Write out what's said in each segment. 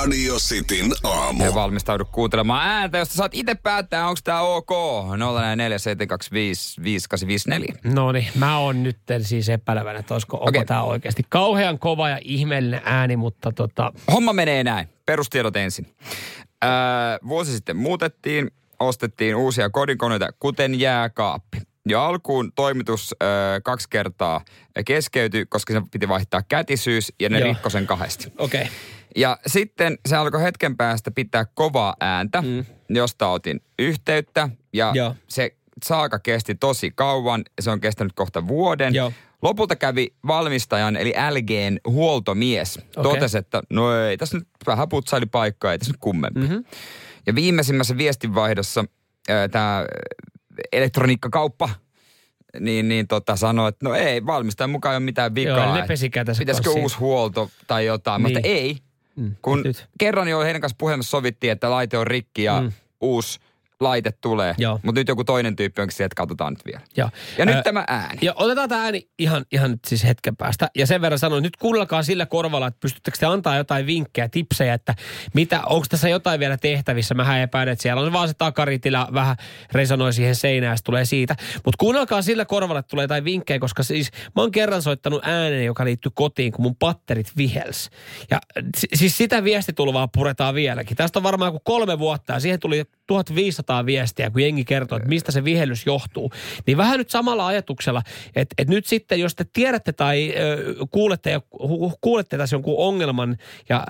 Radio Cityn aamu. Ja valmistaudu kuuntelemaan ääntä, josta saat itse päättää, onko tämä ok. 047255854. No niin, mä oon nyt siis epäilevänä, että olisiko okay. Tämä oikeasti kauhean kova ja ihmeellinen ääni, mutta Homma menee näin. Perustiedot ensin. Vuosi sitten muutettiin, ostettiin uusia kodinkoneita, kuten jääkaappi. Ja alkuun toimitus 2 kertaa keskeytyi, koska se piti vaihtaa kätisyys ja ne rikkoi sen kahdesti. Okei. Okay. Ja sitten se alkoi hetken päästä pitää kovaa ääntä, josta otin yhteyttä. Ja se saaka kesti tosi kauan. Se on kestänyt kohta vuoden. Joo. Lopulta kävi valmistajan eli LG:n huoltomies. Okay. Totesi, että no ei tässä nyt vähän putsaili paikkaa, ei tässä nyt kummempi. Mm-hmm. Ja viimeisimmässä viestinvaihdossa tämä elektroniikkakauppa sanoi, että no ei, valmistajan mukaan ei ole mitään vikaa. Joo, pitäisikö uusi huolto tai jotain? Niin. Mä sanoin, ei. Kun kerran jo heidän kanssa puhelimessa sovittiin, että laite on rikki ja uusi laite tulee. Mutta nyt joku toinen tyyppi onkin se, että katsotaan nyt vielä. Ja nyt tämä ääni. Ja otetaan tämä ääni ihan nyt siis hetken päästä. Ja sen verran sanoin, nyt kuullakaa sillä korvalla, että pystyttekö te antaa jotain vinkkejä, tipsejä, että onko tässä jotain vielä tehtävissä. Mähän epäin, että siellä on vaan se takaritila, vähän resonoi siihen seinään, jos tulee siitä. Mutta kuunnelkaa sillä korvalla, että tulee jotain vinkkejä, koska siis mä oon kerran soittanut äänen, joka liittyy kotiin, kun mun patterit vihels. Ja siis sitä viestitulvaa puretaan vieläkin. Tästä on varmaan joku 3 vuotta ja siihen tuli 1500 viestiä, kun jengi kertoo, että mistä se vihellys johtuu. Niin vähän nyt samalla ajatuksella, että nyt sitten, jos te tiedätte tai kuulette tässä jonkun ongelman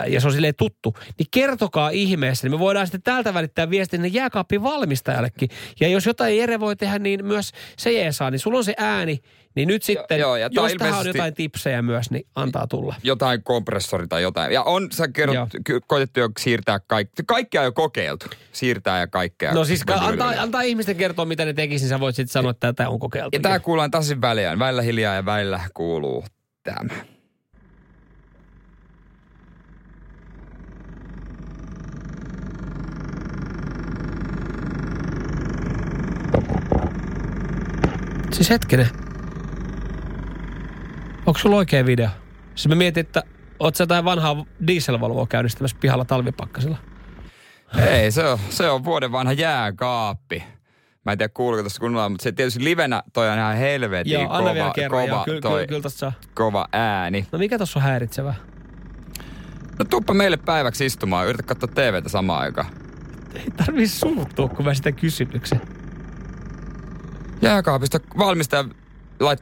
ja se on silleen tuttu, niin kertokaa ihmeessä, niin me voidaan sitten täältä välittää viestinne jääkaappi valmistajallekin. Ja jos jotain Jere voi tehdä, niin myös se jeesaa, niin sulla on se ääni, niin nyt sitten, jos tähän on jotain tipsejä myös, niin antaa tulla. Jotain kompressori tai jotain. Ja on, sä kerrot, koitettu jo siirtää kaikkea. Kaikkea on jo kokeiltu. Siirtää ja kaikkea. No siis antaa ihmisten kertoa, mitä ne tekisi, niin sä voit sitten sanoa, että tätä on kokeiltu. Ja tää kuullaan tasin väliään. Välillä hiljaa ja välillä kuuluu tämä. Siis hetkinen. Onko sulla oikea video? Siis mä mietin, että oot sä jotain vanhaa dieselvalvoa käynnistämässä pihalla talvipakkasilla? Ei, se on vuoden vanha jääkaappi. Mä en tiedä kuuluuko tässä kunnolla, mutta se tietysti livenä toi on ihan helvetin kova ääni. No mikä tossa on häiritsevää? No tuppa meille päiväksi istumaan, yritä katsoa TVtä samaan aikaan. Ei tarvii suuttua, kun mä sitä kysymyksen.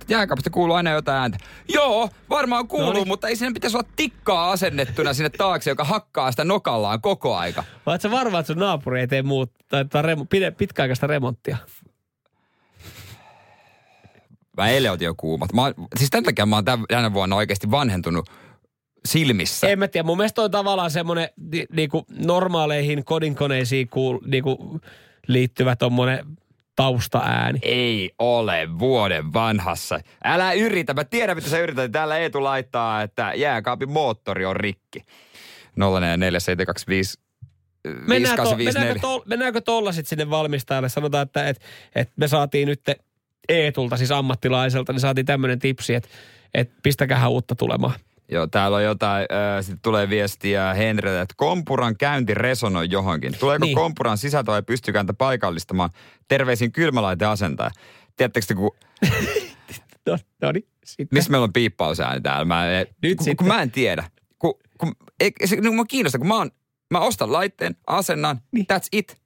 Jääkaapista kuuluu aina jotain ääntä. Joo, varmaan kuuluu, mutta ei siinä pitäisi olla tikkaa asennettuna sinne taakse, joka hakkaa sitä nokallaan koko aika. Oletko varmaan, että sun naapuri ei tee pitkäaikaista remonttia? Mä eilen otin jo kuumat. Siis tämän takia mä oon tänä vuonna oikeasti vanhentunut silmissä. En mä tiedä, mun mielestä on tavallaan semmoinen niinku normaaleihin kodinkoneisiin niinku liittyvä tommoinen taustaääni. Ei ole vuoden vanhassa. Älä yritä. Mä tiedän, mitä sä yrität. Täällä Eetu laittaa, että jääkaapin moottori on rikki. 04725. Mennäänkö tolla sitten sinne valmistajalle? Sanotaan, että me saatiin nyt Eetulta, siis ammattilaiselta, niin saatiin tämmöinen tipsi, että pistäkähän uutta tulemaan. Joo, täällä on jotain. Sitten tulee viestiä Henrille, että kompuran käynti resonoi johonkin. Tuleeko kompuran sisältöä ja pystykääntä paikallistamaan? Terveisin kylmälaideasentaja. Tiedättekö te, kun... no niin, sitten. Missä meillä on piippausääni täällä? Kun mä en tiedä. Kun mä kiinnostan, kun mä ostan laitteen, asennan, that's it.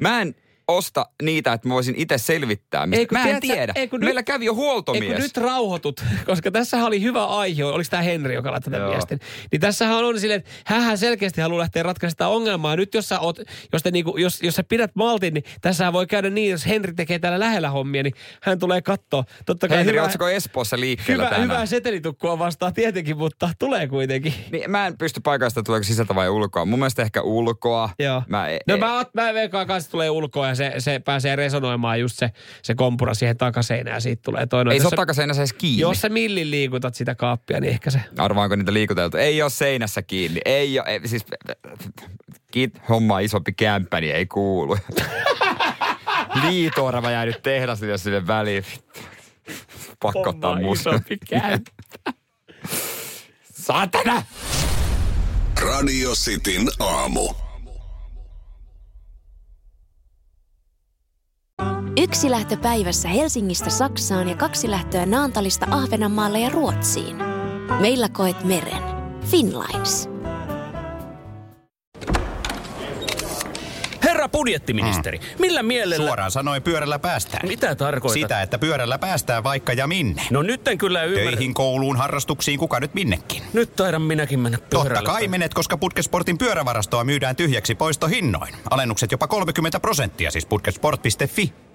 Mä en osta niitä, että mä voisin itse selvittää. Mä en tiedä. Meillä kävi jo huoltomies. Eikö nyt rauhoitut, koska tässä oli hyvä aihe. Oliko tämä Henri, joka laittoi tämän viestin? Niin tässähän on silleen, että hänhän selkeästi haluaa lähteä ratkaisemaan ongelmaa. Nyt jos sä pidät maltin, niin tässähän voi käydä niin, jos Henri tekee täällä lähellä hommia, niin hän tulee katsoa. Totta kai Henri, ootko Espoossa liikkeellä tänään? Hyvää setelitukkoa vastaan tietenkin, mutta tulee kuitenkin. Niin, mä en pysty paikasta tuleeko sisältä vai ulkoa. Mun mielestä ehkä ulkoa. Joo. Mä veikkaan kanssa tulee ulkoa. tulee se pääsee resonoimaan just se kompura siihen takaseinään ja siitä tulee toinen. Ei se ole takaseinässä edes kiinni. Jos sä millin liikutat sitä kaappia, niin ehkä se. Arvaanko niitä liikuteltu? Ei ole seinässä kiinni. Ei ole, siis homma isompi kämppä, niin ei kuulu. Liito-orava jäänyt tehdasliin sinne väliin. Pakko ottaa musta. Homma isompi kämppä. Satana! Radio Cityn aamu. Yksi lähtö päivässä Helsingistä Saksaan ja 2 lähtöä Naantalista Ahvenanmaalle ja Ruotsiin. Meillä koet meren. Finlines. Herra budjettiministeri, millä mielellä... Suoraan sanoin pyörällä päästään. Mitä tarkoitat? Sitä, että pyörällä päästään vaikka ja minne. No nyt en kyllä ymmärrä. Töihin, kouluun, harrastuksiin, kuka nyt minnekin. Nyt taidan minäkin mennä pyörällä. Totta kai menet, koska Putkesportin pyörävarastoa myydään tyhjäksi poistohinnoin. Alennukset jopa 30%, siis putkesport.fi.